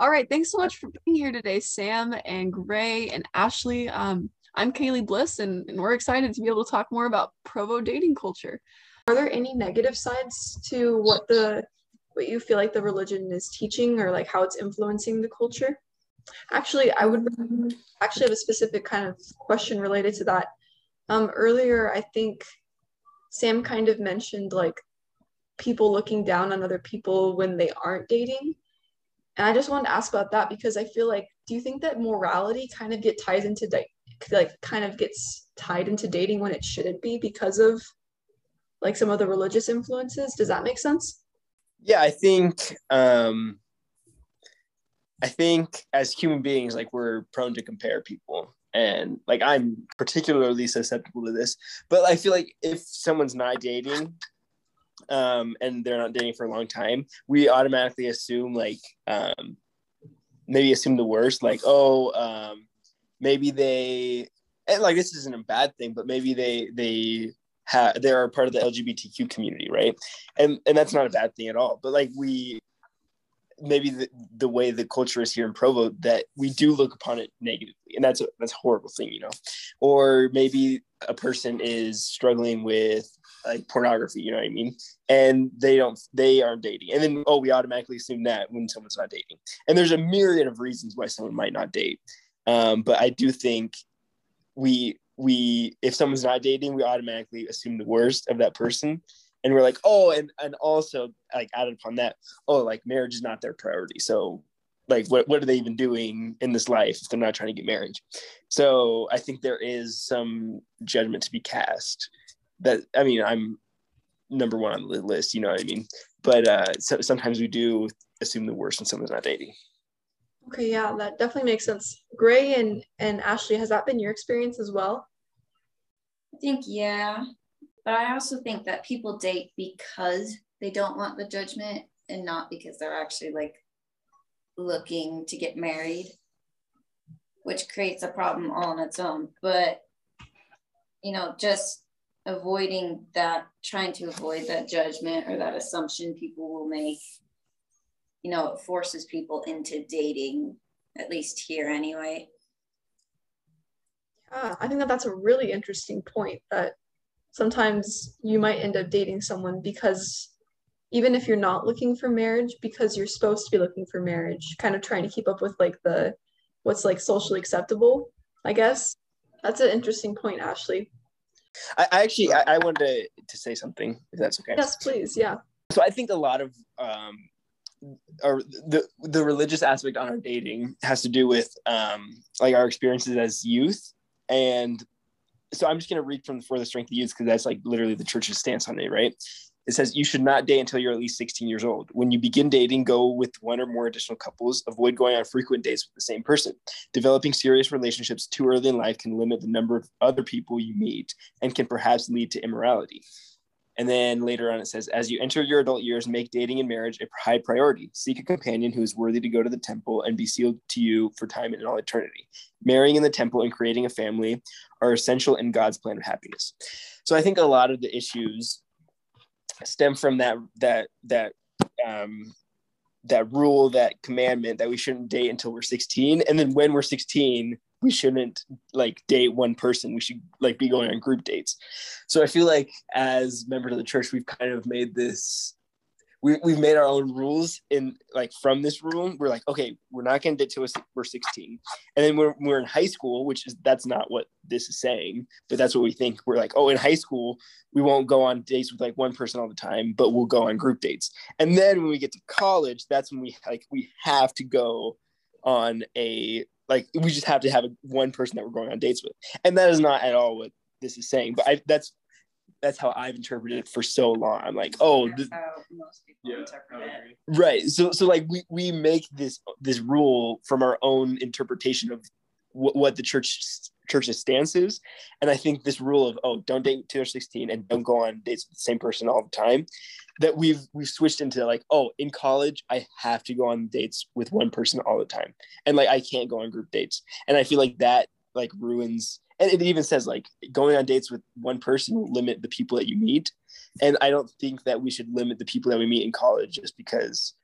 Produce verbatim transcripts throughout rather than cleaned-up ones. All right. Thanks so much for being here today, Sam and Gray and Ashley. Um, I'm Kaylee Bliss, and, and we're excited to be able to talk more about Provo dating culture. Are there any negative sides to what the what you feel like the religion is teaching, or like how it's influencing the culture? Actually, I would actually have a specific kind of question related to that. Um, earlier, I think Sam kind of mentioned like people looking down on other people when they aren't dating. And I just wanted to ask about that, because I feel like, do you think that morality kind of get tied into da- like kind of gets tied into dating when it shouldn't be, because of like some of the religious influences? Does that make sense? Yeah, I think, um, I think as human beings, like we're prone to compare people, and like I'm particularly susceptible to this, but I feel like if someone's not dating, um, and they're not dating for a long time, we automatically assume like, um, maybe assume the worst, like, oh, um, maybe they, and like, this isn't a bad thing, but maybe they, they, Ha- they are part of the L G B T Q community, right? And and that's not a bad thing at all. But like we, maybe the, the way the culture is here in Provo, that we do look upon it negatively, and that's a, that's a horrible thing, you know. Or maybe a person is struggling with like pornography, you know what I mean? And they don't, they aren't dating, and then oh, we automatically assume that when someone's not dating. And there's a myriad of reasons why someone might not date. Um, but I do think we. we, if someone's not dating, we automatically assume the worst of that person. And we're like, oh, and, and also like added upon that, oh, like marriage is not their priority. So like, what, what are they even doing in this life if they're not trying to get married? So I think there is some judgment to be cast that, I mean, I'm number one on the list, you know what I mean? But uh, so, sometimes we do assume the worst when someone's not dating. Okay. Yeah, that definitely makes sense. Gray and, and Ashley, has that been your experience as well? I think, yeah, but I also think that people date because they don't want the judgment, and not because they're actually like looking to get married, which creates a problem all on its own. But, you know, just avoiding that, trying to avoid that judgment or that assumption people will make, you know, it forces people into dating, at least here anyway. Yeah, I think that that's a really interesting point, that sometimes you might end up dating someone because even if you're not looking for marriage, because you're supposed to be looking for marriage, kind of trying to keep up with like the, what's like socially acceptable, I guess. That's an interesting point, Ashley. I, I actually, I, I wanted to, to say something, if that's okay. Yes, please, yeah. So I think a lot of, um, or the the religious aspect on our dating has to do with um like our experiences as youth. And so I'm just going to read from For the Strength of Youth, because that's like literally the church's stance on it, right? It says, you should not date until you're at least sixteen years old. When you begin dating, go with one or more additional couples. Avoid going on frequent dates with the same person. Developing serious relationships too early in life can limit the number of other people you meet and can perhaps lead to immorality. And then later on, it says, as you enter your adult years, make dating and marriage a high priority. Seek a companion who is worthy to go to the temple and be sealed to you for time and all eternity. Marrying in the temple and creating a family are essential in God's plan of happiness. So I think a lot of the issues stem from that, that, that, um, that rule, that commandment that we shouldn't date until we're sixteen. And then when we're sixteen, we shouldn't like date one person. We should like be going on group dates. So I feel like as members of the church, we've kind of made this, we, we've made our own rules in like from this rule. We're like, okay, we're not going to date till we're sixteen. And then when we're in high school, which is, that's not what this is saying, but that's what we think. We're like, oh, in high school, we won't go on dates with like one person all the time, but we'll go on group dates. And then when we get to college, that's when we like, we have to go on a, like we just have to have one person that we're going on dates with. And that is not at all what this is saying, but I, that's, that's how I've interpreted it for so long. I'm like, oh, that's th- how most people yeah, interpret it. Right. So, so like we, we make this, this rule from our own interpretation of w- what the church church's stance is. And I think this rule of, oh, don't date till you're sixteen and don't go on dates with the same person all the time, that we've we've switched into like, oh, in college, I have to go on dates with one person all the time. And like, I can't go on group dates. And I feel like that like ruins, and it even says like going on dates with one person will limit the people that you meet. And I don't think that we should limit the people that we meet in college just because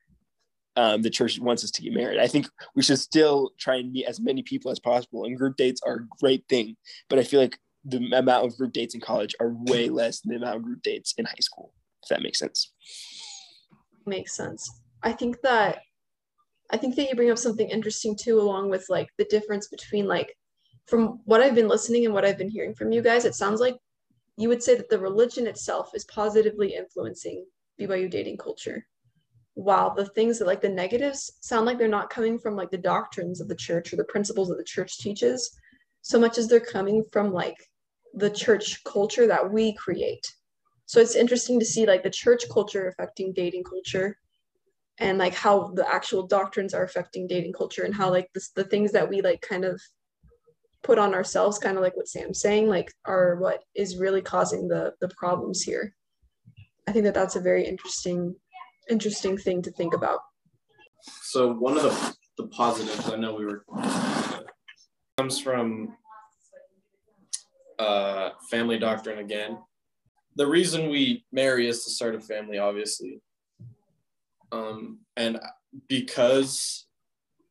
um, the church wants us to get married. I think we should still try and meet as many people as possible. And group dates are a great thing, but I feel like the amount of group dates in college are way less than the amount of group dates in high school, if that makes sense. Makes sense. I think that, I think that you bring up something interesting too, along with like the difference between like, from what I've been listening and what I've been hearing from you guys, it sounds like you would say that the religion itself is positively influencing B Y U dating culture, while the things that like the negatives sound like they're not coming from like the doctrines of the church or the principles that the church teaches, so much as they're coming from like the church culture that we create. So it's interesting to see like the church culture affecting dating culture, and like how the actual doctrines are affecting dating culture, and how like this, the things that we like kind of put on ourselves, kind of like what Sam's saying, like are what is really causing the the problems here. I think that that's a very interesting, interesting thing to think about. So one of the, the positives, I know we were, comes from uh, family doctrine again. The reason we marry is to start a family, obviously. Um, and because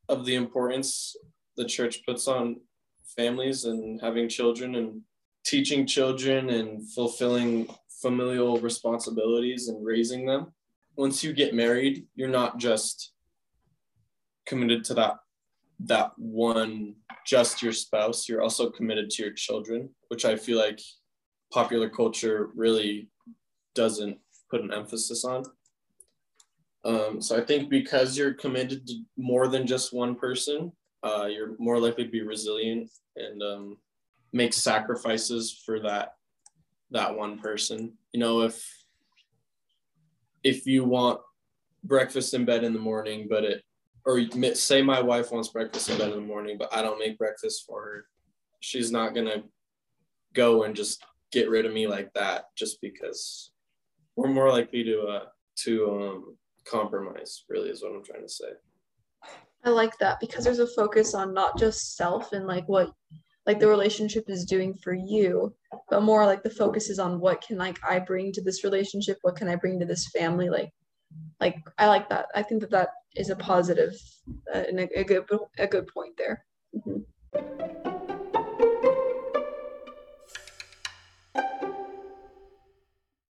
of the importance the church puts on families and having children and teaching children and fulfilling familial responsibilities and raising them, once you get married, you're not just committed to that that one, just your spouse, you're also committed to your children, which I feel like popular culture really doesn't put an emphasis on. Um, so I think because you're committed to more than just one person, uh, you're more likely to be resilient and um, make sacrifices for that that one person. You know, if if you want breakfast in bed in the morning, but it, or say my wife wants breakfast in bed in the morning, but I don't make breakfast for her, she's not gonna go and just get rid of me like that, just because we're more likely to uh, to um, compromise, really is what I'm trying to say. I like that, because there's a focus on not just self and like what like the relationship is doing for you, but more like the focus is on what can like I bring to this relationship, what can I bring to this family, like like I like that. I think that that is a positive uh, and a, a good a good point there. Mm-hmm.